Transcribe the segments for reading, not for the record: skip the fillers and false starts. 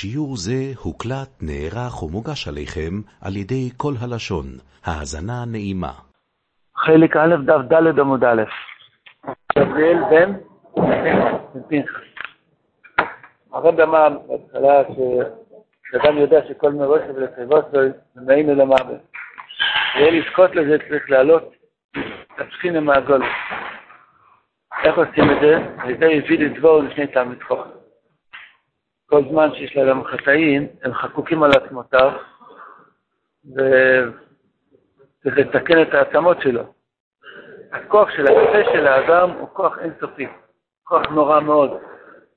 שיעור זה הוקלט, נערך ומוגש עליכם על ידי כל הלשון. האזנה נעימה. חלק א' דף ד' עמוד א'. גבריאל בן פנחס. הרב אמר בהתחלה שאדם יודע שכל מראש ולחייבות ומאינו למוות. כדי לזכות לזה צריך לעלות תפשכין עם העגול. איך עושים את זה? וזה הביא לדבור לפני תעמית חוק. כל זמן שיש להם חטאים, הם חקוקים על עצמותיו, וזה תקן את העצמות שלו. הכוח של הקפה של האדם הוא כוח אינסופי, כוח נורא מאוד.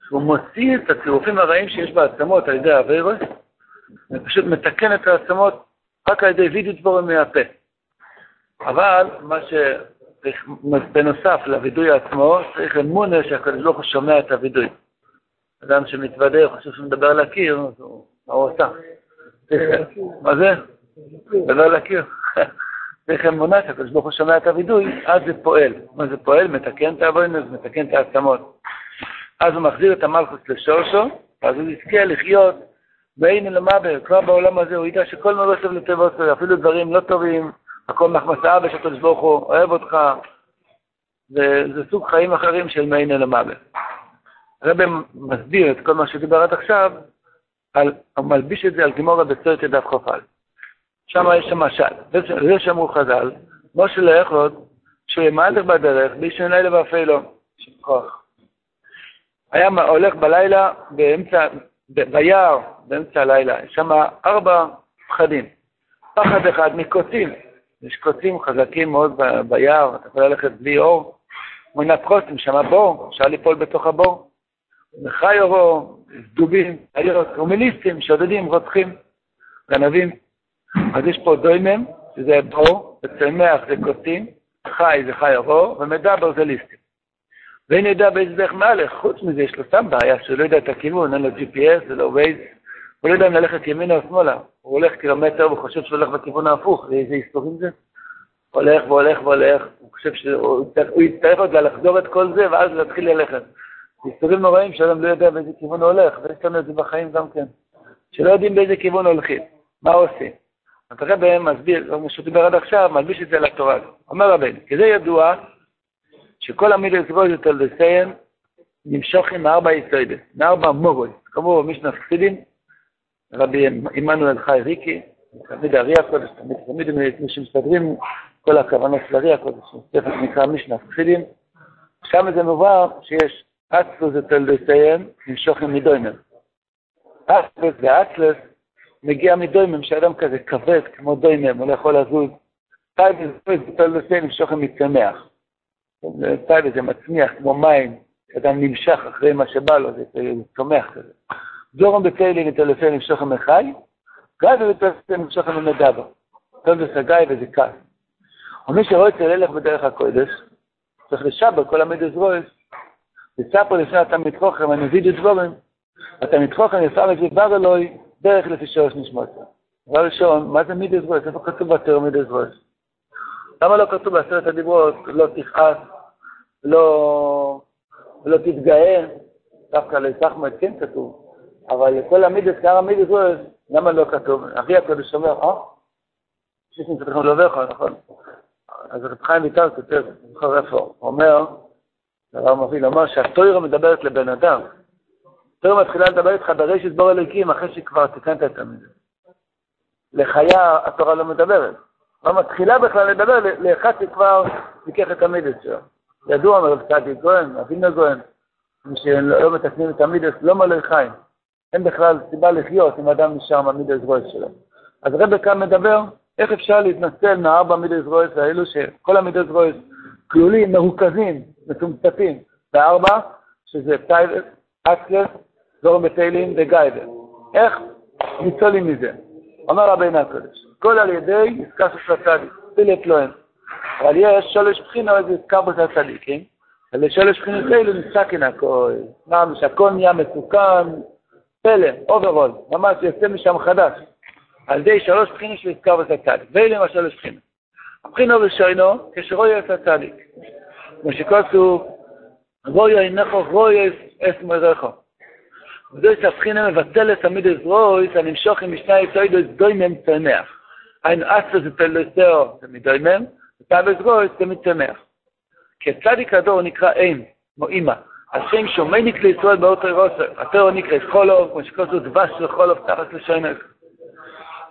הוא מוציא את הצירופים הרעים שיש בעצמות על ידי הווירוס, ופשוט מתקן את העצמות רק על ידי וידאו דבורים מהפה. אבל מה שבנוסף לוידוי עצמו, צריך אמונה שהקדוש ברוך הוא שומע את הוידוי. אדם שמתוודה, חושב שמדבר על הקיר, אז מה הוא עושה? מה זה? מדבר על הקיר. צריך אמונה שהקדוש ברוך הוא שומע את הוידוי, אז זה פועל. מה זה פועל? מתקן את הווירוס, מתקן את העצמות. אז הוא מחזיר את המלכוס לשורשו, אז הוא יזכה לחיות, ואין למעבר, כבר בעולם הזה הוא ידע שכל מה לא סב לטבעות, אפילו דברים לא טובים, הכל מחמסה אבא שאתה לשבוכו, אוהב אותך, וזה סוג חיים אחרים של מאין למעבר. הרב מסביר את כל מה שדיבר עד עכשיו, הוא מלביש את זה על גמור הבצורת ידף חופל. שם יש שם משל, זה שאמרו חז"ל, משה לא יחלוד, שמהלך בדרך, בישון לילה ואפילו, שכוח. היה הולך בלילה, ביער, באמצע הלילה, יש שם 4 פחדים. פחד אחד מקוצים, יש קוצים חזקים מאוד ביער, אתה יכול ללכת בלי אור, מונת חוסם, שם בור, אפשר ליפול בתוך הבור, וחי אורו, דובים, עירות, קומוניסטים, שודדים, רוצחים, גנבים. אז יש פה דוימם, שזה בור, וצמח זה קוצים, חי זה חי אורו, ומדבר זה ליסטים. ואין ידע באיזה דרך מהלך, חוץ מזה יש לו סתם בעיה, שהוא לא יודע את הכיוון, אין לו GPS, זה לא ווייז, הוא לא יודע אם ללכת ימינה או שמאלה, הוא הולך קילומטר וחושב שהוא הולך בכיוון ההפוך, איזה היסטורים זה? הולך והולך והולך, הוא חושב שהוא יצטרך עוד לחזור את כל זה, ואז להתחיל ללכת. היסטורים נוראים שאדם לא יודע באיזה כיוון הולך, ויש לנו את זה בחיים גם כן, שלא יודעים באיזה כיוון הולכים, מה עושים? אתה רואה בהם מסביר, כמו שדיבר עד עכשיו, מלביש את זה לתורה. אומר רבנו, כי זה ידוע, שכל המידע סבורי תולדסיין נמשוך עם 4 יסוידס, 4 מוגוי, כמו מישנה חסידים, רבי עמנואל חי ריקי, תמיד הארי הקודש, תמיד משמסתדרים כל הכוונות של הארי הקודש, שתכף נקרא מישנה חסידים, שם זה מובהר שיש אצלוס תולדסיין נמשוך עם מידוימר. אצלוס ואצלוס מגיע מידוימם שאדם כזה כבד כמו דוימם, הוא לא יכול לזוז, תולדסיין נמשוך עם מצמח. פייב זה מצמיח כמו מים, אדם נמשך אחרי מה שבא לו, זה צומח כזה. דורם בציילים נטלפן נמשוך המחי, גיא ובטלפן נמשוך המדבר. טוב זה סגאי וזה קל. ומי שרוצה ללך בדרך הקודש, צריך לשבר כל המדס רויס. יצא פה לפני התמיד חוכם, הנביא דזבורם. התמיד חוכם יפה את זה בר אלוהי, דרך לפי שורש נשמות. דבר ראשון, מה זה מדס רויס? איפה כתוב בתור מדס רויס? למה לא כתוב בעשרת הדיברות, לא תכעס, לא תתגאה, דווקא לסחמת כן כתוב, אבל לכל המידס, כאן המידס הוא, למה לא כתוב? אחי הקודש אומר, שישים פתחנו לא עובר, נכון? אז רב חיים ויטל כותב, זוכר איפה, הוא אומר, דבר מוביל, הוא אומר שהתורה מדברת לבן אדם, התורה מתחילה לדבר איתך בראשית בור אלוקים, אחרי שכבר תיקנת את המידס. לחיה התורה לא מדברת. מה מתחילה בכלל לדבר לאחד שכבר ניקח את המידס שלו. ידוע מרב צדיק גוהן, אבינו גוהן, שלא מתקנים את המידס, לא מלא חיים. אין בכלל סיבה לחיות אם אדם נשאר מהמידס גוהן שלו. אז רבי כאן מדבר, איך אפשר להתנצל מהארבע מידס גוהן האלו, שכל המידס גוהן כלולים, מרוכזים, מצומצפים, בארבע, שזה טייבס, אקסלס, זורם בטיילים וגייבס. איך ניצולים מזה? אומר רבינו הקדוש. כל על ידי עסקה של צדיק, פילת לא אין. אבל יש שלוש בחינות, איזה עסקה בו של צדיקים, ולשלוש בחינות האלו נסקן הכל, נאם שהכל נהיה מסוכן, פלא, אוברול, ממש יוצא משם חדש, על ידי 3 בחינות של עסקה בו של צדיק, ואלה שלוש בחינות. הבחינו ראשינו, כשרואי יש הצדיק, כמו שכתוב, רואי עינך, רואי אס מזרחו. וזו שהבחינה מבטלת תמיד עזרויס, הנמשוך עם משנה יצאידו את דוימם צנח. היינו אסו זה פלוסאו, זה מדוימם, ופעב עזרויס זה מצנח. כי הצדיק הדור נקרא אם, או אמא. השם שומי נקרא ישראל באות הרוסר, התור נקרא חולוב, כמו שכוסו דבש וחולוב תחת לשונך.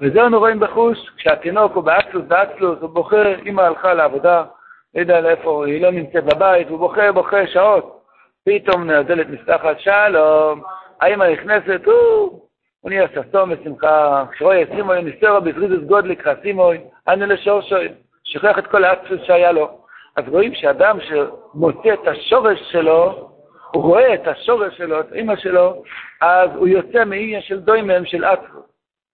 וזה אנו רואים בחוש, כשהתינוק הוא באצלוס, הוא בוכה, אמא הלכה לעבודה, לא יודע לאיפה, היא לא נמצאת בבית, הוא בוכה, בוכה שעות. פתאום נעזלת מסלחת, שלום, האמא נכנסת, הוא נהיה שסום ושמחה, שרוי ישימוי, ניסרו בזריזוס גודליק, חסימוי, אנו לשורשוי, שוכח את כל האצלוס שהיה לו. אז רואים שאדם שמוצא את השורש שלו, הוא רואה את השורש שלו, את אמא שלו, אז הוא יוצא מאימיה של דוימם של אצלוס.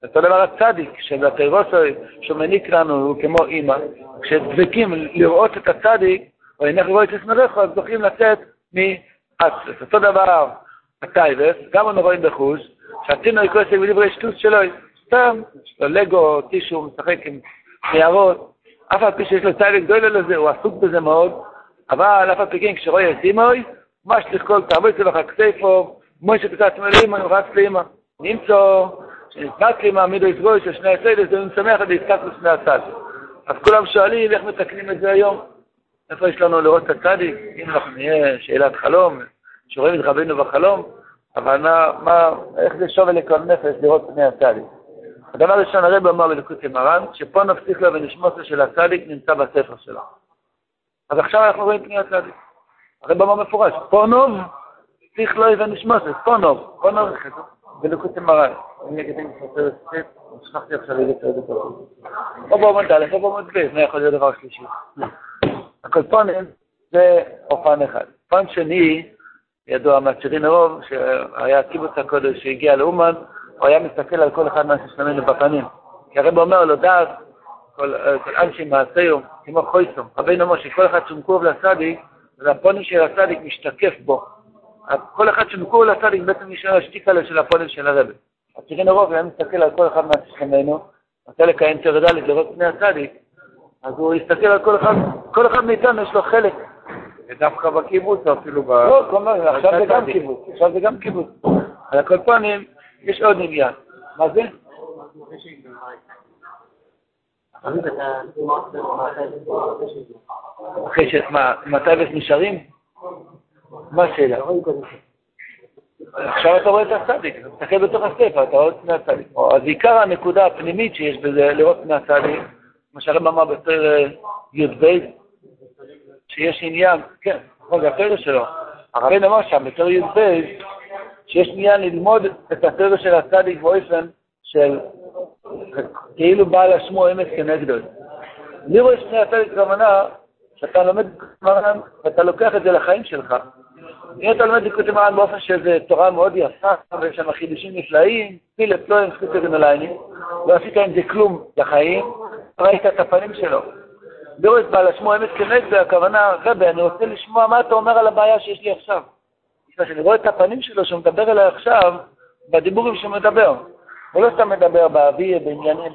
זאת אומרת, הצדיק של התירוסוי שמניק לנו הוא כמו אמא, כשדבקים לראות את הצדיק, או אינך לראות את שמרחו, אז זוכים לצאת מאצלוס. אותו דבר, הטייבס, גם אנחנו רואים בחוש, שעצינו יקרסק בדברי שטוס שלו, סתם, יש לו לגו, טישו, משחק עם ניירות, אף על פי שיש לו צדיק גדול לזה, הוא עסוק בזה מאוד, אבל אף על פי כן, כשרואי את אימוי, ממש לכל תעבוד סבך הכספו, מוישה תקעת מלאים, אני רץ לאמא, נמצוא, נתקי מעמידו יסגוי של שני הסיידס, זה נשמח עד להתקפו שני הצדיק. אז כולם שואלים איך מתקנים את זה היום? איפה יש לנו לראות את הצדיק? אם אנחנו נהיה שאלת חלום, שרואים את רבינו בחלום, אבל איך זה שווה לכל נפש לראות פני הצדיק? הדבר ראשון הרב אמר בליקוטי מרן, שפה נפסיק לה ונשמוסה של הצדיק נמצא בספר שלה. אז עכשיו אנחנו רואים פני הצדיק. הרב אמר מפורש, פונוב, פסיך לא יבן נשמוסה, פונוב, פונוב בליקוטי מרן. אני אגיד אם חופר את ספט, נשכחתי עכשיו להגיד את זה טוב. או בעומד א', או בעומד ב', זה יכול להיות דבר שלישי. הקולפונים זה אופן אחד. פעם שני, ידוע מהצירין הרוב, שהיה קיבוץ הקודש שהגיע לאומן, הוא היה מסתכל על כל אחד מה ששנמנו בפנים. כי הרב אומר לו דעת, כל אנשי מעשיום, כמו חויסום. רבינו אומר שכל אחד שמקורב לצדיק, והפונים של הצדיק משתקף בו. כל אחד שמקורב לצדיק בעצם נשאר השתיקה לו של הפונים של הרב. הצירין הרוב היה מסתכל על כל אחד מהשכמנו, החלק האנטר ד' לראות פני הצדיק, אז הוא יסתכל על כל אחד מאיתנו יש לו חלק. ודווקא בקיבוץ או אפילו לא, כלומר, עכשיו זה גם קיבוץ. על הכל פנים, יש עוד עניין. מה זה? אחרי שמטייבס נשארים? מה השאלה? עכשיו אתה רואה את הצדיק, אתה מסתכל בתוך הספר, אתה רואה את פני הצדיק. אז עיקר הנקודה הפנימית שיש בזה, לראות פני הצדיק, מה שהרב אמר בפרק י"ב, שיש עניין, כן, נכון, זה הפרק שלו. הרב אמר שם בפרק י"ב, שיש עניין ללמוד את הפרק של הצדיק באופן של כאילו בעל השמו אמת כנגדו. לראות את פני הצדיק כוונה, שאתה לומד כמרן ואתה לוקח את זה לחיים שלך. אם אתה לומד ליקוטי מרן באופן שזו תורה מאוד יפה, ויש שם חידושים נפלאים, פילת לא עם סקוטי גנוליינים, לא עשית עם זה כלום לחיים, ראית את הפנים שלו. לראות בעל השמו אמת כנגדו, הכוונה, רבי, אני רוצה לשמוע מה אתה אומר על הבעיה שיש לי עכשיו. כשאני רואה את הפנים שלו שהוא מדבר אליי עכשיו, בדיבורים שהוא מדבר. הוא לא סתם מדבר באוויר, בעניינים,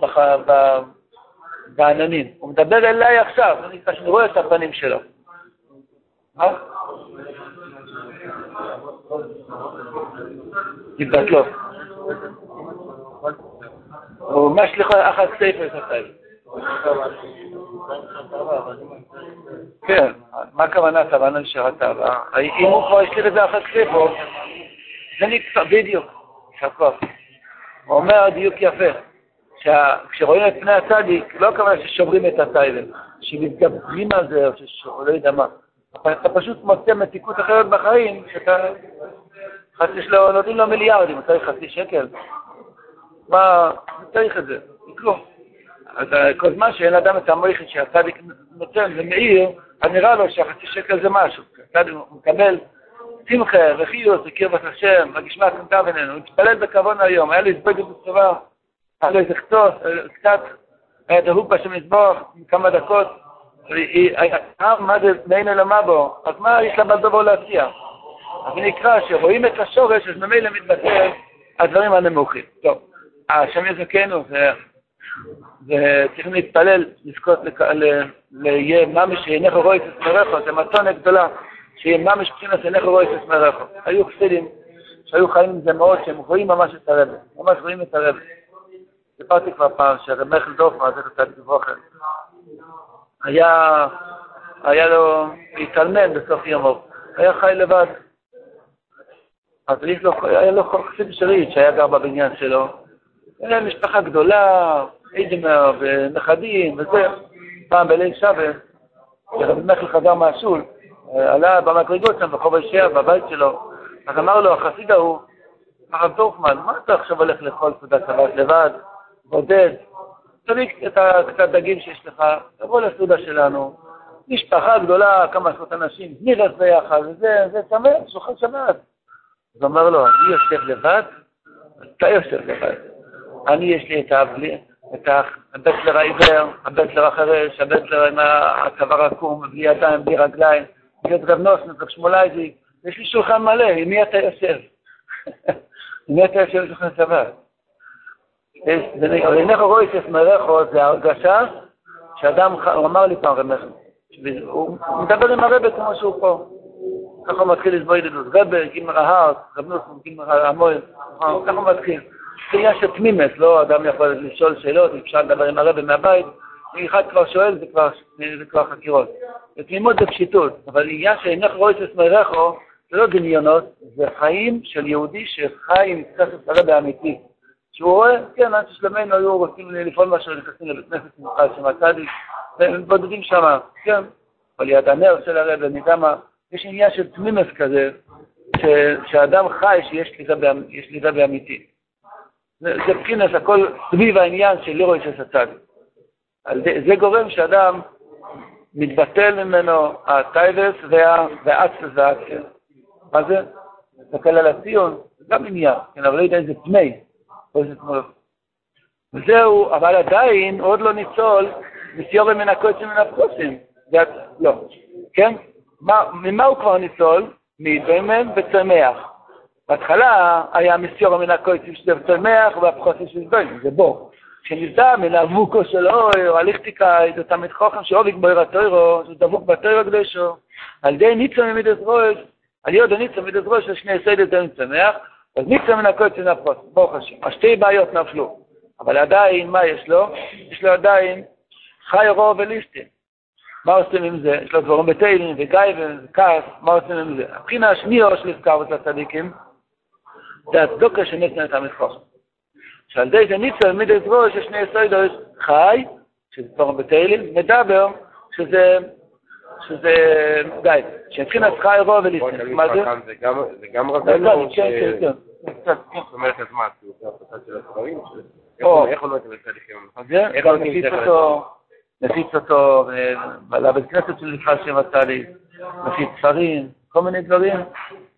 בעננים. הוא מדבר אליי עכשיו, כשאני רואה את הפנים שלו. מה? יתבטלו. הוא ממש לכל אחת ספר ספר. כן, מה הכוונה תבן על שרת אהבה? אם הוא כבר השליח את זה אחת ספר, זה נקפה בדיוק. הוא אומר דיוק יפה, כשרואים את פני הצדיק, לא הכוונה ששומרים את הטייבל, שמתגברים על זה, או שלא יודע מה. אתה פשוט מוצא מתיקות אחרת בחיים, שאתה נותנים לו מיליארדים, אתה צריך חצי שקל. מה, צריך את זה, תקלו. אז כל זמן שאין אדם את המויכת שהצדיק נותן, זה מאיר, אז נראה לו שהחצי שקל זה משהו. הצדיק מקבל שמחה, וחיות, וקרבת השם, וגשמה הקנתה בינינו, הוא התפלל בכוון היום, היה להתבגד בצבא, היה להתחתוס, קצת, היה דהופה שמזבוח, כמה דקות, מה זה מעין אלמה בו, אז מה יש לבת דובו להציע? אז נקרא שרואים את השורש, אז ממילא מתבטא הדברים הנמוכים. טוב, השם יזכנו, וצריכים להתפלל, לזכות שיהיה ממש שאינך רואה את עצמך, זה מתנה גדולה, שיהיה ממש מבחינת שאינך רואה את עצמך. היו חסידים שהיו חיים עם זה מאוד, שהם רואים ממש את הרב, ממש רואים את הרב. סיפרתי כבר פעם שרמכל דופמן, אז זה קצת דיווחת. היה לו להתאלמן בסוף יומו, היה חי לבד. אז היה לו חסיד שריד שהיה גר בבניין שלו. היה משפחה גדולה, איג'מר ונכדים וזה. פעם בליל שבת, כשרמכל חזר מהשול, עלה במדרגות שם בחוב הישע בבית שלו. אז אמר לו, החסיד ההוא, הרב דורפמן, מה אתה עכשיו הולך לאכול סעודת שבת לבד, בודד? תביא את קצת דגים שיש לך, תבוא לסעודה שלנו, משפחה גדולה, כמה עשרות אנשים, נראה ביחד, וזה שמח, שולחן שבת. אז אמר לו, אני יושב לבד? אתה יושב לבד. אני יש לי את האבלי, את הבטלר העיוור, הבטלר החרש, הבטלר עם הצוואר עקום, בלי ידיים, בלי רגליים, בלי את גבנוס, נצח שמולאיזיק, יש לי שולחן מלא, עם מי אתה יושב? עם מי אתה יושב שולחן שבת? אינך רואה שסמרחו, זה הרגשה שאדם, הוא אמר לי פעם רמך, הוא מדבר עם הרבא כמו שהוא פה. ככה הוא מתחיל לסבור ידידות, רבא, גימר ההר, רבנוס, גימר המוהל, ככה הוא מתחיל. זה עניין של תמימס, לא אדם יכול לשאול שאלות, אפשר לדבר עם הרבא מהבית, אחד כבר שואל, זה כבר חקירות. ותמימות זה פשיטות, אבל עניין שאינך רואה שסמרחו, זה לא דמיונות, זה חיים של יהודי שחי עם קצת הרבא האמיתי. שהוא רואה, כן, אנשי שלמנו היו רוצים לפעול משהו, נכנסים לבית כנסת מוחל שמצאדי, והם בודדים שם, כן, אבל ליד הנר של הרב, ומדמה, יש עניין של תמימס כזה, שאדם חי שיש לידה באמיתי. זה בחינס, הכל סביב העניין של לירוי של סצאדי. זה גורם שאדם מתבטל ממנו הטייבס והאצס והאצס. מה זה? תקל על הציון, זה גם עניין, כן, אבל לא יודע איזה פני. וזהו, אבל עדיין עוד לא ניצול מסיורים מן הקודשים מן הפחוסים. לא, כן? ממה הוא כבר ניצול? מדוימן וצמח. בהתחלה היה מסיורים מן הקודשים של צמח והפחוסים של דוימן, זה בור. כשנבדה מן אבוקו של אוי או הליכטיקאי, זה תמיד חוכם שאוביק בויר התוירו, זה דבוק בתוירו גדשו. על די ניצול ממידס ראש, על יהודה ניצול ממידס ראש של שני סיידס דוימן צמח, אז נקצה מן הקודש נפרוס, ברוך השם. השתי בעיות נפלו, אבל עדיין מה יש לו? יש לו עדיין חי רוב וליסטים. מה עושים עם זה? יש לו דברים בטיילים וגאי וכעס, מה עושים עם זה? הבחינה השנייה של הזכרות לצדיקים, זה הצדוקה שנקנה את המתחוש. שעל די זה נקצה מיד עזרו ששני יסודו יש חי, שזה דברים בטיילים, מדבר, שזה גאי. שהבחינת חי רוב וליסטים. מה זה? זה גם רבנו ש... זאת אומרת, אז מה? זה הפסד של הספרים? איך הוא לא יתבצע לכם? איך הוא נפיץ אותו? נפיץ אותו, לבית כנסת של נפחה שמצא לי, נפיץ ספרים, כל מיני דברים.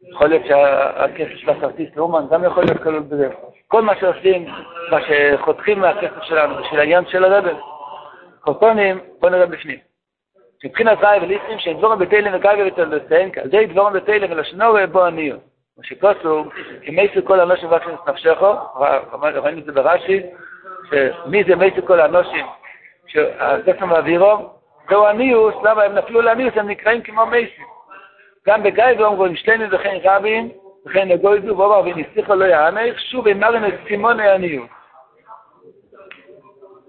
יכול להיות שהכסף של הסרטיס לאומן גם יכול להיות כלול בזה. כל מה שעושים, מה שחותכים מהכסף שלנו, של העניין של הרבל. חותונים, בוא נראה בפנים. מבחינת חי וליסטים שהם דבורם בטיילים וגייבר ותלדסיין, על זה דבורם בטיילים ולשנור בו עניות. משקוסו, כמייסו כל אנושים ועקשת נפשכו, ראינו את זה ברש"י, שמי זה מייסו כל אנושים, שהספר מעבירו, זהו עניות, למה הם נפלו לעניות, הם נקראים כמו מייסים. גם בגייבר אומרים, שתינו וכן רבים, וכן נגויזו, ואומר וניסיכו לא יענך, שוב אמרנו את סימוני עניות.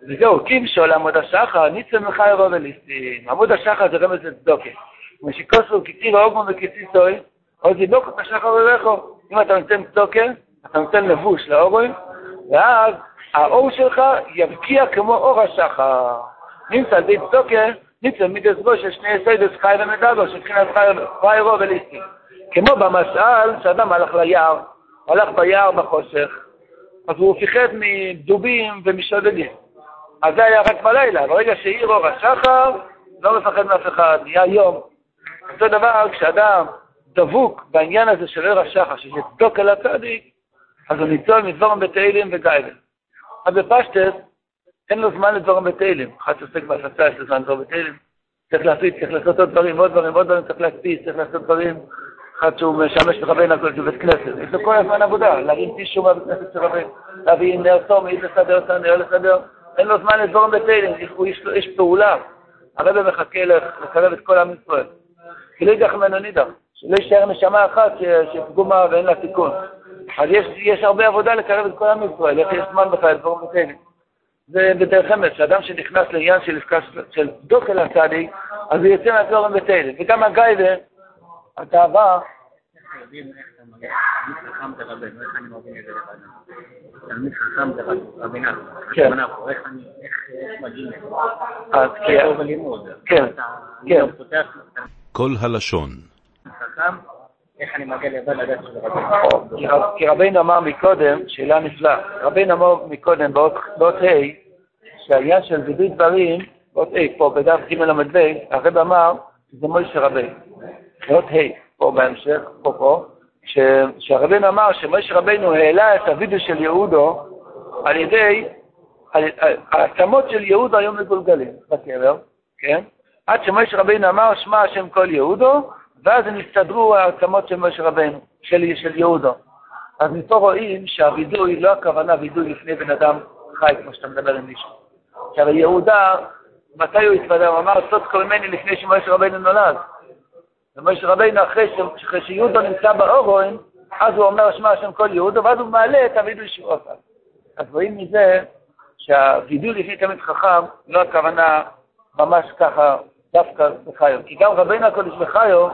וזהו, כמשול, עמוד השחר, ניצל מחי רוב וליסטים. עמוד השחר זה רמז לצדוקה. משקוסו, כתיב האוגמון וכתיסוי, או זיבוק את השחר ולכו. אם אתה נותן צדוקה, אתה נותן לבוש לאורים, ואז האור שלך יבקיע כמו אור השחר. נמצא די צדוקה, ניצל מדזבו של שני יסיידס חי ומדבו, שבחינת חי רוב וליסטים. כמו במשל, שאדם הלך ליער, הלך ביער בחושך, אז הוא הופכת מדובים ומשודדים. אז זה היה רק בלילה, ברגע שהעיר אור השחר, לא מפחד מאף אחד, נהיה יום. אותו דבר, כשאדם דבוק בעניין הזה של אור השחר, ששדוק על הצדיק, אז הוא ניצול מדבורם בתהילים וגיילים. אז בפשטס, אין לו זמן לדבורם בתהילים. אחד שעוסק בהפצה, יש לו זמן לדבורם בתהילים. צריך להפיץ, צריך לעשות עוד דברים, עוד דברים, עוד דברים, צריך להקפיץ, צריך לעשות דברים. אחד שהוא משמש וחבן הכל בבית כנסת. יש לו כל הזמן עבודה, להרים טישום בבית כנסת של רבן, להביא נערסום, אי לסדר אותה, נער לסדר. אין לו זמן לדבורם בטיילים, יש פעולה. הרב מחכה לקרב את כל עם ישראל. כי לא ידח ממנו נידח, שלא יישאר נשמה אחת שפגומה ואין לה תיקון. אז יש הרבה עבודה לקרב את כל עם ישראל, איך יש זמן בכלל, דברים כאלה. זה בדרך אמס, שאדם שנכנס לעניין של דוקל הצדיק, אז הוא יוצא מהדברים בתאלה. וגם הגייבר, התאווה, יודעים איך אתה מגיע, תלמיד חכם דרבנו, איך אני מבין את זה לבדם? תלמיד חכם דרבנו, איך מגיעים את זה? אז כן, כן. כל הלשון. חכם, איך אני מגיע לבדם לדעת של רבנו? כי רבנו אמר מקודם, שאלה נפלאה, רבנו אמר מקודם באות היי, שהיה של בידי דברים, באות היי, פה בדף ג' המדבי, הרב אמר, זה מוישה רבנו, באות היי. פה בהמשך, פה, שהרבנו אמר שמשה רבנו העלה את הוידאו של יהודו על ידי, העצמות של יהודו היום מגולגלים בקבר, כן? עד שמשה רבנו אמר שמע השם כל יהודו, ואז הם הסתדרו העצמות של משה רבנו, של יהודו. אז מפה רואים שהוידאו היא לא הכוונה וידאו לפני בן אדם חי, כמו שאתה מדבר עם מישהו. עכשיו יהודה, מתי הוא התוודע? הוא אמר סודקו ממני לפני שמשה רבנו נולד. ומשה רבינו אחרי שיהודה נמצא באורון, אז הוא אומר שמע השם כל יהודה, ואז הוא מעלה את הוידוי שהוא עושה. אז רואים מזה שהוידוי לפני תמיד חכם לא הכוונה ממש ככה דווקא בחיוב. כי גם רבינו הקודש בחיוב,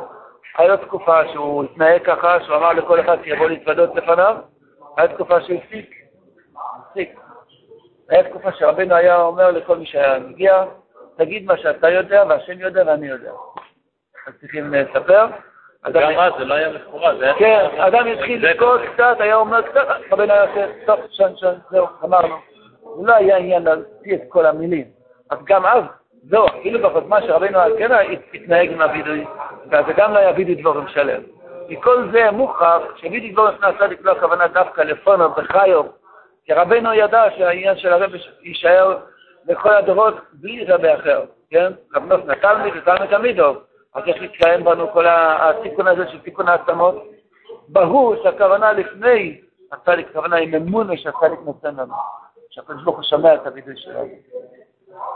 היה תקופה שהוא התנהג ככה, שהוא אמר לכל אחד שיבוא להתוודות לפניו, היה תקופה שהוא הפסיק. היה תקופה שרבינו היה אומר לכל מי שהיה מגיע, תגיד מה שאתה יודע והשם יודע ואני יודע. אז צריכים לספר. גם אז זה לא היה מפורש. כן, אדם יתחיל לקרות קצת, היה אומר קצת, רבנו היה עושה, טוב, שן, זהו, אמרנו. הוא לא היה עניין להוציא את כל המילים. אז גם אז, זהו, אפילו בחותמה שרבנו כן התנהג עם הוידוי, ואז גם לא היה וידוי דבורים שלם. מכל זה מוכח, שוידוי דבורים נעשה לקלוע כוונה דווקא לפון או בחיוב, כי רבנו ידע שהעניין של הרב יישאר בכל הדורות בלי רבי אחר, כן? רבנוס נטל מתמידו. אז איך להתקיים בנו כל התיקון הזה של תיקון העצמות? ברור שהכוונה לפני הצדיק, הכוונה עם אמונה שהצדיק נותן לנו, שהקדוש ברוך הוא שומע את הוידוי שלנו.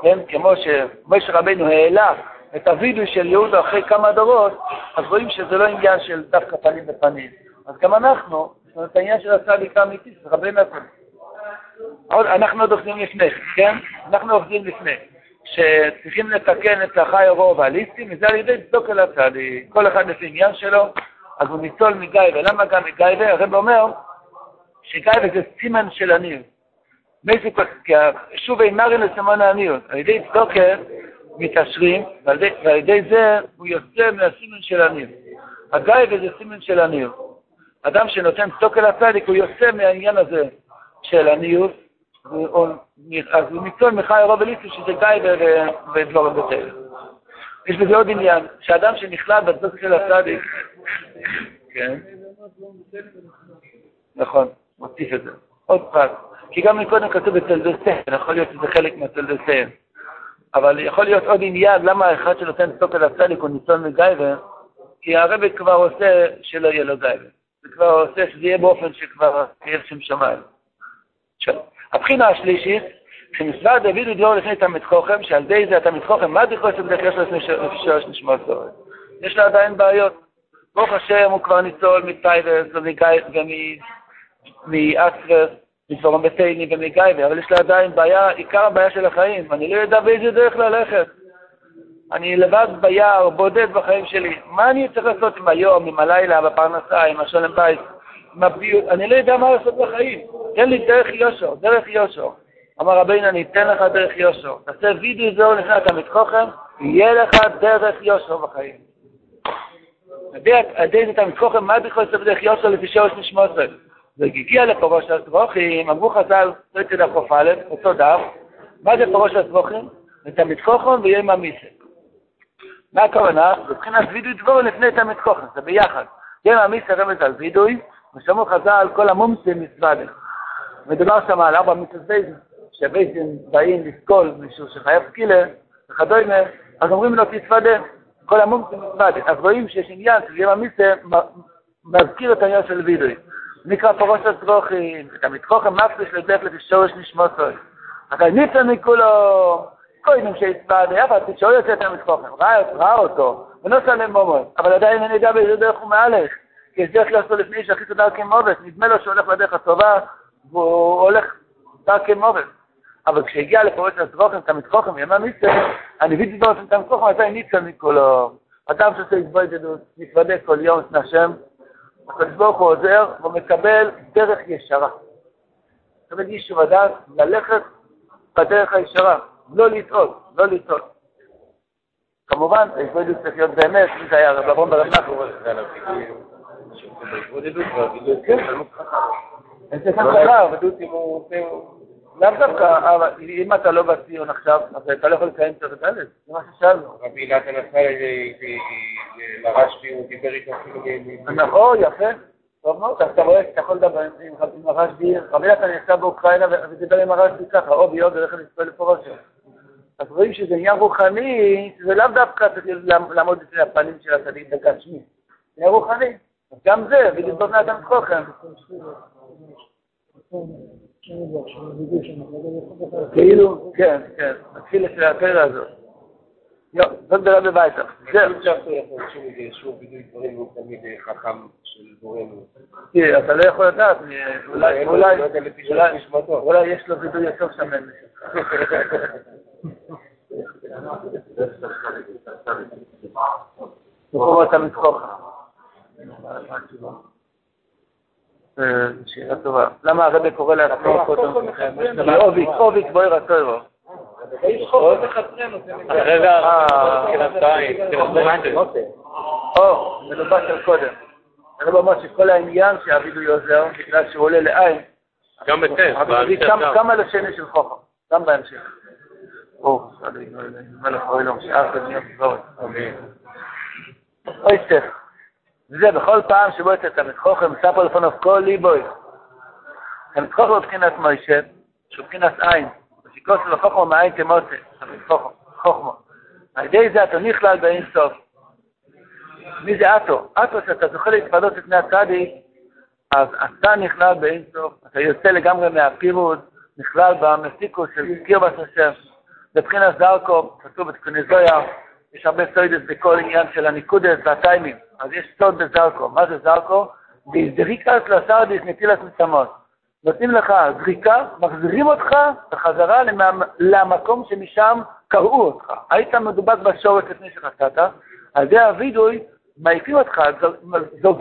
כן, כמו שמשה רבנו העלה את הוידוי של יהודה אחרי כמה דורות, אז רואים שזה לא עניין של דווקא פנים בפנים. אז גם אנחנו, זאת אומרת, העניין של הצדיק האמיתי, זה רבנו עצמו. אנחנו עוד עובדים לפני, כן? אנחנו עובדים לפני. שצריכים לתקן את החי הרוב הליסטי, מזה על ידי צדוק אל הצד, כל אחד לפי עניין שלו, אז הוא ניצול מגייבה. למה גם מגייבה? הרב אומר שגייבה זה סימן של עניות. שוב אימרי לסימן העניות, על ידי צדוק מתעשרים, ועל ידי זה הוא יוצא מהסימן של עניות. הגייבה זה סימן של עניות. אדם שנותן צדוק אל הצד, הוא יוצא מהעניין הזה של עניות, אז הוא ניצול מחי הרוב הליסטי שזה גייבר ודבר בטל. יש בזה עוד עניין, שאדם שנכלל בצדוק של הצדיק, כן? נכון, מוסיף את זה. עוד פרט, כי גם מקודם כתוב בצלדסן, יכול להיות שזה חלק מהצלדסן, אבל יכול להיות עוד עניין למה האחד שנותן צדוק על הצדיק הוא ניצול מגייבר, כי הרב כבר עושה שלא יהיה לו גייבר, זה כבר עושה שזה יהיה באופן שכבר יהיה שם שמיים. שלום. הבחינה השלישית, שמצווה דוד דבור לפני תלמיד חכם, שעל די זה התלמיד חכם, מה דרכו יש לבדך יש לו לפני נשמע סורת? יש לו עדיין בעיות. ברוך השם הוא כבר ניצול מטייבס ומגייס ומאסרס, מדבורם בטייני ומגייבר, אבל יש לו עדיין בעיה, עיקר הבעיה של החיים, אני לא יודע באיזה דרך ללכת. אני לבד ביער, בודד בחיים שלי, מה אני צריך לעשות עם היום, עם הלילה, בפרנסה, עם השולם בית? מביות, אני לא יודע מה לעשות בחיים. תן לי דרך יושע, דרך יושע. אמר רבינו, אני אתן לך דרך יושע. תעשה וידוי זהו לפני תלמיד חכם, יהיה לך דרך יושע בחיים. עדי זה תלמיד חכם, מה בכל זה בדרך יושע לפי שורש נשמות זה? זה הגיע לפרוש הסבוכים, אמרו חז"ל, פרק דף א', אותו דף, מה זה פרוש הסבוכים? זה תלמיד חכם ויהיה עם המיסק. מה הכוונה? זה מבחינת וידוי דבור לפני תלמיד חכם, זה ביחד. יהיה עם המיסק רמז על וידוי, ושמור חז"ל, כל המומצים מצווה. מדובר שם על ארבע מצוות בייזן, שבייזן באים לסכול מישהו שחייב סקילה, וכדומה, אז אומרים לו תצווה, כל המומצים מצווה. אז רואים שיש עניין, שגם המצווה מזכיר את העניין של וידוי. נקרא פרוש הסבוכים, תלמיד חכם מפריש לדרך לפי שורש נשמותו. אבל ניצא מכולו, קודם שיצווה, אף אחד ששואל יוצא תלמיד חכם, ראה אותו, ונוסע למומו, אבל עדיין אני יודע באיזה דרך הוא מהלך. יזיח לעשות לפני שהכי תודה כמובס, נדמה לו שהולך לדרך הטובה, והוא הולך תה כמובס. אבל כשהגיע לפורט לזרוכם, תמצחוכם, ימה מיצה, הנביא דיבר שם תמצחוכם, אתה ניצה מכלו. אדם שעושה יזבוי דדות, נתוודא כל יום, נשם, הקדוש ברוך הוא עוזר, ומקבל דרך ישרה. מקבל יישוב אדם, ללכת בדרך הישרה, לא לטעות. כמובן, ההתבודדות צריך להיות באמת, מי זה היה רברון ברמנך? ההתבודדות והגידות, זה ככה, עבדות אם הוא... לאו דווקא, אם אתה לא בציון עכשיו, אז אתה לא יכול לקיים את הרדלת, זה מה ששאלנו. רבי נתן נסע לרשבי, הוא דיבר איתו אפילו... נכון, יפה, טוב מאוד, אז אתה רואה, אתה יכול לדבר עם הרשבי, רבי נתן נסע באוקראינה ודיבר עם הרשבי ככה, או דרך לספל לפורשו. אז רואים שזה עניין רוחני, שזה לאו דווקא לעמוד לפני הפנים של הצדיק בגשמי. זה עניין רוחני. גם זה, ולדבר מאדם חוכם. כאילו, כן. נתחיל לפני הפרע הזאת. זאת בלה בביתה. אני חושב שאתה יכול לשום איזה שוב בידוי דברים הוא תמיד חכם של דורנו. תראה, אתה לא יכול לדעת, אולי יש לו בידוי יותר שמן. נכון, אתה מצחוך. שאלה טובה. למה הרבי קורא להצחוך אותו? אוביק, בואי רצוי. מלובש על קודם. אני לא אומר שכל העניין שהבידו יוזר, בגלל שהוא עולה לעין, גם על השני של חוכם, גם בהמשך. זה בכל פעם שבו יצאת המצחוך, נמצא פה לפניו כל ליבוי. המצחוך הוא בבחינת מוישה, שהוא בבחינת עין. שיקוס לו חוכמו מהעין כמוצא, חוכמו. על ידי זה אתה נכלל באין סוף. מי זה אתו? אתו שאתה זוכה להתפעלות לפני הצדיק, אז אתה נכלל באין סוף. אתה יוצא לגמרי מהפירוד, נכלל במסיקוס של קרבת השם. בבחינת זרקו, כתוב בתיקוני זויה, יש הרבה סוידס בכל עניין של הניקודס והטיימים. אז יש סוד בזרקו. מה זה זרקו? בזריקה של הסרדיס נטילת מצמות. נותנים לך זריקה, מחזירים אותך בחזרה למקום שמשם קראו אותך. היית מדובק בשורש לפני שחסעת, על זה הוידוי, מעיפים אותך,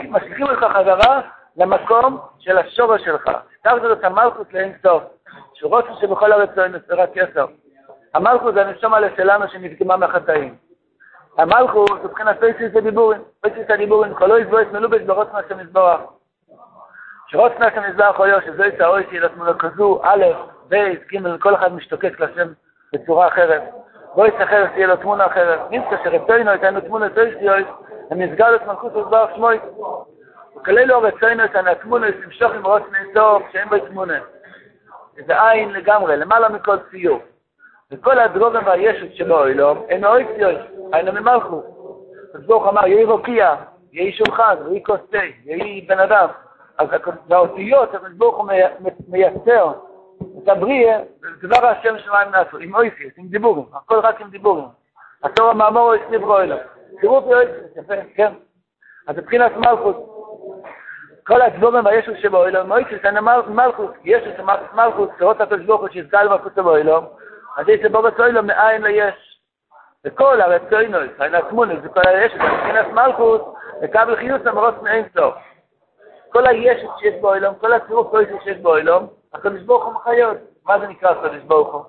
משליחים אותך חזרה למקום של השורש שלך. תחזור את המלכות לאין סוף, שרוצה שבכל הארץ לא נסתרה כסף. המלכות זה הנשום עלי שלנו שנפגמה מהחטאים. המלכות זה מבחינת פייסיס הדיבורים. פייסיס הדיבורים, כל לא יזבו את מלובש ברוץ מה שמזבורך. שרוץ מה שמזבורך או יו, שזו יצא או יצא לתמונה כזו, א', ב', ג', כל אחד משתוקק לשם בצורה אחרת. בו יצא אחרת, יהיה לו תמונה אחרת. נמצא שרצוינו, הייתנו תמונה פייסיס, המסגר לתמנכות וזבורך שמוי. וכלי לא רצוינו, הייתנו התמונה, למשוך עם רוץ נעצור, שאין בו תמונה. זה עין לגמרי, למעלה מכל ציור. וכל הדרוגן והישות שבו אילום, אין מאוי ציוש, אין ממלכו. אז ברוך אמר, יהי רוקייה, יהי שולחן, יהי כוסי, יהי בן אדם. אז האותיות, אז ברוך הוא מייצר את הבריאה, דבר השם שמיים נעשו, עם אויפיות, עם דיבורים, הכל רק עם דיבורים. התורה מאמרו יסניברו אילום. תראו פי אויפיות, יפה, כן. אז מבחינת מלכות, כל הדרוגן והישות שבו אילום, מאוי ציוש, אין מלכות, ישות מלכות, שרות התושבוכו שיזכה למלכות שבו אילום, אז יש לבוא בצוילום מאין ליש. וכל הרצוינוס, אין עצמונוס, וכל הישת, מבחינת מלכות, וקבל חיוס למרות מאין סוף. כל הישת שיש בו אילום, כל הצירוף כל הישת שיש בו אילום, הקדוש ברוך הוא מחיות. מה זה נקרא הקדוש ברוך הוא?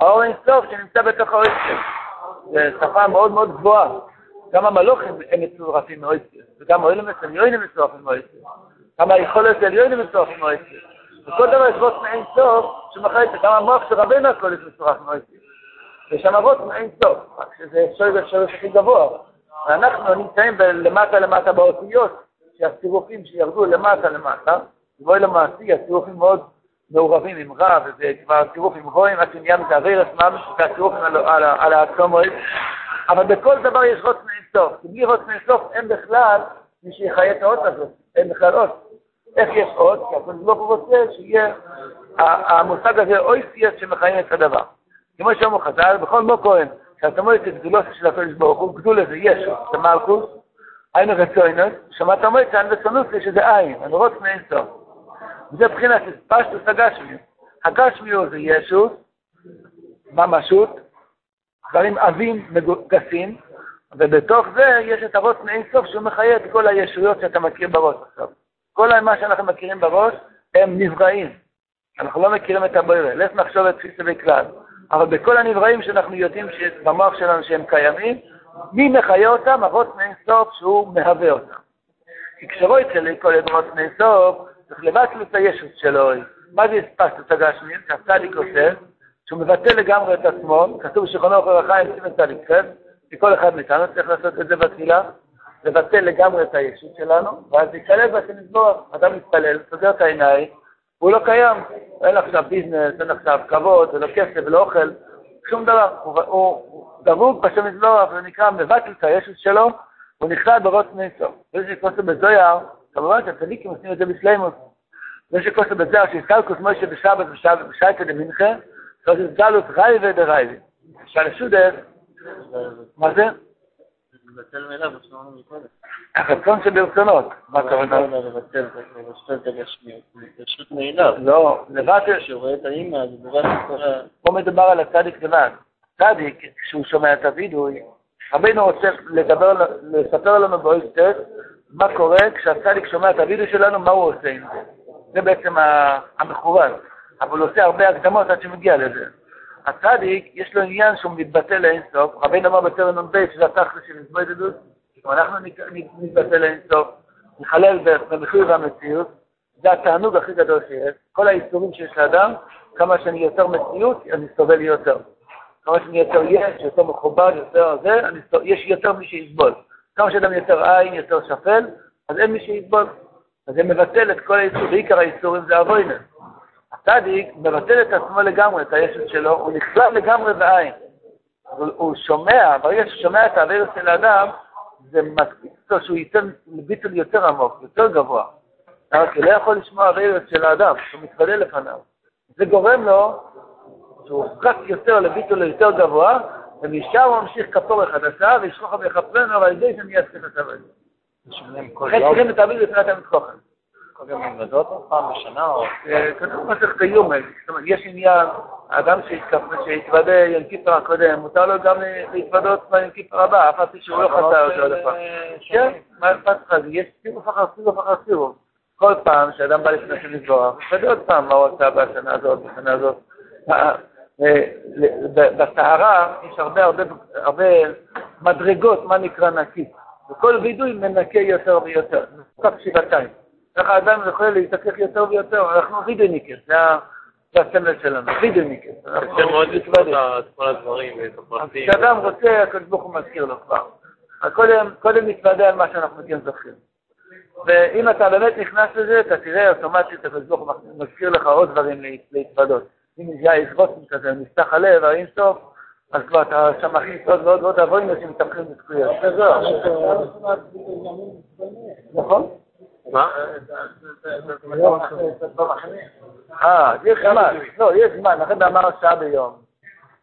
האור אין סוף שנמצא בתוך האויסטר. זו שפה מאוד מאוד גבוהה. גם המלוכים הם מצורפים מאויסטר, וגם האילום הם יוינים מצורפים מאויסטר. גם היכולת של יוינים מצורפים מאויסטר. וכל דבר יש רוץ מעין סוף, שמחלית, גם המוח שרבנו הכל יש מצורך מועצים. ושם הרוץ מעין סוף, רק שזה שורש הכי גבוה. ואנחנו נמצאים למטה באותיות, שהסירופים שירדו למטה, ובואי למעשי, הסירופים מאוד מעורבים עם רב, וזה כבר סירופים רואים, עד שנהיה מתעריר עצמם, והסירופים על האקסומויד. אבל בכל דבר יש רוץ מעין סוף, כי בלי רוץ מעין סוף אין בכלל מי שיחיה את האות הזאת, אין בכלל אות. איך יש עוד? כי הקדוש ברוך הוא רוצה שיהיה המושג הזה אוי סייס שמחיים את הדבר. כמו שאומר חז"ל, בכל מוקום, כשאתה מועד את גדולו של הקדוש ברוך הוא, גדול הזה יש, את המלכות, עין הרצוינוס, שמעת אומרת שעין רצונוסי שזה עין, הנורות מאינסוף. וזה בחינת פשטוס הגשמי. הגשמי הוא זה ישוס, ממשות, דברים עבים גסים, ובתוך זה יש את הרוץ מאינסוף שהוא מחיה את כל הישויות שאתה מכיר בראש עכשיו. כל מה שאנחנו מכירים בראש הם נבראים. אנחנו לא מכירים את הברירה, לא נחשוב את תפיסה בכלל. אבל בכל הנבראים שאנחנו יודעים במוח שלנו שהם קיימים, מי מחיה אותם? הרוץ מאינסוף שהוא מהווה אותם. כי כשרואי צלי כל את רוץ מאינסוף, צריך לבטל את הישות שלו. מה זה הספסת את הגשמין? שהצדיק עושה, שהוא מבטל לגמרי את עצמו, כתוב שכונו אחר החיים שימן צדיק חד, שכל אחד מאיתנו צריך לעשות את זה בתחילה, לבטל לגמרי את הישות שלנו, ואז להתפלל ושנזבור. אדם מתפלל, סוגר את העיניי, והוא לא קיים. אין עכשיו ביזנס, אין עכשיו כבוד, ולא כסף, ולא אוכל, שום דבר. הוא דבוק בשם נזבור, זה נקרא מבטל את הישות שלו, הוא נכלל ברוץ מאינסוף. וזה שקוסם בזויר, כמובן שהצדיקים עושים את זה בשלימות. זה שקוסם בזויר, שהסקלקוס מוישה בשבת ובשייטה למנחה, זאת הסגלות רייבה דרייבה. שהלשודך, מה זה? זה מבטל מילה, בשלום המקודם. החצון שברצונות. מה הכוונה? לבטל, את הגשמיות. פשוט מילה. לא, לבטל. שרואה את האמא, לבורת את כל ה... פה מדובר על הצדיק לבד. צדיק, כשהוא שומע את הוידוי, רבינו רוצה לספר לנו באויסטס, מה קורה כשהצדיק שומע את הוידוי שלנו, מה הוא עושה עם זה. זה בעצם המכוון. אבל הוא עושה הרבה הקדמות עד שמגיע לזה. הצדיק, יש לו עניין שהוא מתבטא לאינסוף, רבינו אמר בטרן ובייס, שזה התחלה של התבודדות, אנחנו נתבטא לאינסוף, נחלל במחיר והמציאות, זה התענוג הכי גדול שיש, כל האיסורים שיש לאדם, כמה שאני יותר מציאות, אני סובל יותר. כמה שאני יותר יש, יותר מכובד, יותר זה, יש יותר מי שיסבול. כמה שאדם יותר עין, יותר שפל, אז אין מי שיסבול. אז זה מבטל את כל האיסורים, בעיקר האיסורים זה אבוינו. הצדיק מבטל את עצמו לגמרי, את הישות שלו, הוא נכלל לגמרי בעין. הוא שומע, ברגע ששומע את העביר של האדם, זה מספיק אותו שהוא ייתן ביטול יותר עמוק, יותר גבוה. אבל הוא לא יכול לשמוע העביר של האדם, שהוא מתפלל לפניו. זה גורם לו שהוא הופקק יותר לביטול יותר גבוה, ומשם הוא ממשיך כפורך חדשה, וישרוך ויחפרנו, ועל ידי זה מי יצריך את העביר. אחרי צריכים את העביר לפני אתם מתחוכן. כל יום נמדות או פעם בשנה או... כתוב מסך קיום, זאת אומרת, יש עניין, האדם שהתוודא יום כיפר הקודם, מותר לו גם להתוודות ביום כיפר הבא, אף עשי שהוא לא חסר אותו עוד הפעם. כן, מה פסחה זה? יש סיבוב אחר סיבוב אחר סיבוב. כל פעם שאדם בא לפני שנזבורך, התוודא עוד פעם מה הוא עושה בשנה הזאת, בשנה הזאת. בסערה יש הרבה מדרגות, מה נקרא נקי. וכל וידוי מנקה יותר ויותר, נפקק שבעתיים. כך האדם יכול להתעקח יותר ויותר, אנחנו וידאוניקס, זה הסמל שלנו, וידאוניקס. זה מאוד לצפות את כל הדברים, את הפרטים. כשאדם רוצה, הקדוש ברוך הוא מזכיר לו כבר. קודם נתוודא על מה שאנחנו כן זוכרים. ואם אתה באמת נכנס לזה, אתה תראה אוטומטית, הקדוש ברוך הוא מזכיר לך עוד דברים להתוודות. אם זה הישבוסים כזה, נפתח הלב, האינסוף, אז כבר אתה שם מכניס עוד ועוד ועוד עבורים שמתמחים בזכויות. זה זו. נכון? מה? יש זמן, לא, יש זמן, לכן אמר שעה ביום.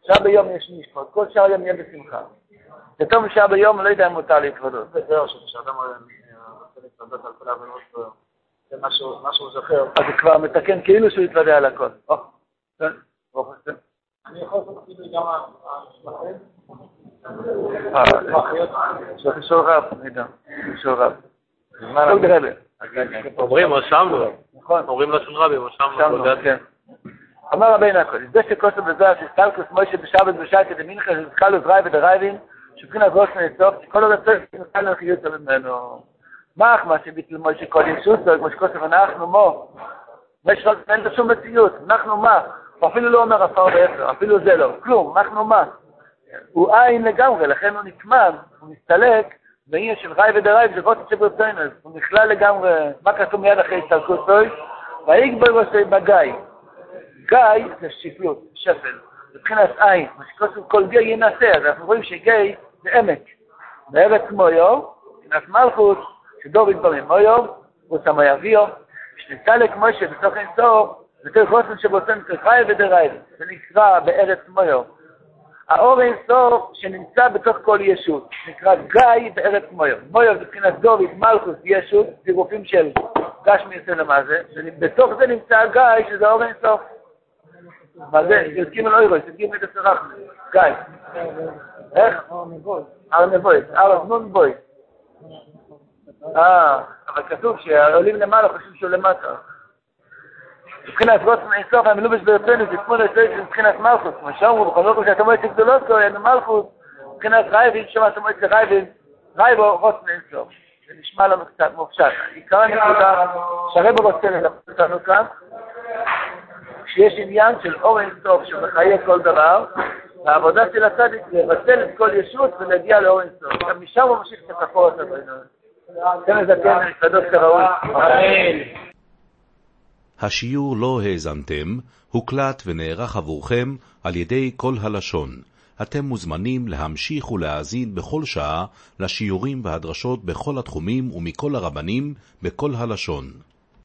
שעה ביום יש משפט, כל שעה יום יהיה בשמחה. בתום שעה ביום לא יודע אם מותר להתוודות. זה זהו, שאדם רוצה להתוודות על כל העברות, זה משהו זוכר. אז הוא כבר מתקן כאילו שהוא יתוודא על הכל. אני יכול לעשות כאילו גם המשפחים? שור רב, נדע, שור רב. אומרים רשמנו, אומרים לשון רבי, רשמנו, אמר רבינו הקודש, זה שקוסם בזוהר שסטלקוס מוישה בשבת ובשייטה דמינכה שזכלו זרעי ודרעייבים שבחינת ראש נעצוף שכל עוד הצורך נתן לחיות ממנו מה אחמה שביטל מוישה כל ישוסו כמו שקוסם אנחנו מו אין לו שום מציאות, אנחנו מה הוא אפילו לא אומר עפר ועשר, אפילו זה לא, כלום, אנחנו מה הוא עין לגמרי, לכן הוא נתמן, הוא מסתלק בעניין של ראי ודראי, זה רוץ שברצוינס, הוא נכלל לגמרי, מה כתוב מיד אחרי הסתלקותוי? והאיגבוי ראשי בגאי. גאי זה שפלות, שפל, זה מבחינת עין, מה שקוסם כל גאי ינסה, אז אנחנו רואים שגאי זה עמק. בארץ מויו, מבחינת מלכות, שדור ידברים מויו, וסמו יביו, שנסתלק מוישה בסוף אינסוף, זה כל חוסן שברצוינס ראי ודראי, זה נקרא בארץ מויו. האור אין סוף שנמצא בתוך כל ישות, נקרא גיא בארץ מויר. מויר בבחינת דורית, מלכוס, ישות, צירופים של גשמי יוצא למעשה, ובתוך זה נמצא הגיא שזה האור אין סוף. מה זה? יסקים על אוירו, יסקים את הסרח, גיא. איך? ארנבויס, ארנבויס. אבל כתוב שעולים למעלה חושבים שהוא למטה. מבחינת רוץ מהאיסוף, המלובש ברצנו, זה תמונה יצאית מבחינת מלכוס, כמו שאומרו, בכל מקום שאתה מועצת גדולות לו, אין מלכוס, מבחינת רייבים, שמה אתה מועצת רייבים, רייבו רוץ מהאיסוף. זה נשמע לנו קצת מופשט. עיקרון נקודה, שהרבו רוצה לדפת אותנו כאן, כשיש עניין של אור אינסוף שמחיה כל דבר, העבודה של הצדיק לבטל את כל ישות ולהגיע לאור אינסוף. עכשיו משם הוא משיך שתפור את הבינות. אתם מזכן למצדות כראוי. אמן. השיעור לא האזנתם, הוקלט ונערך עבורכם על ידי כל הלשון. אתם מוזמנים להמשיך ולהאזין בכל שעה לשיעורים והדרשות בכל התחומים ומכל הרבנים בכל הלשון.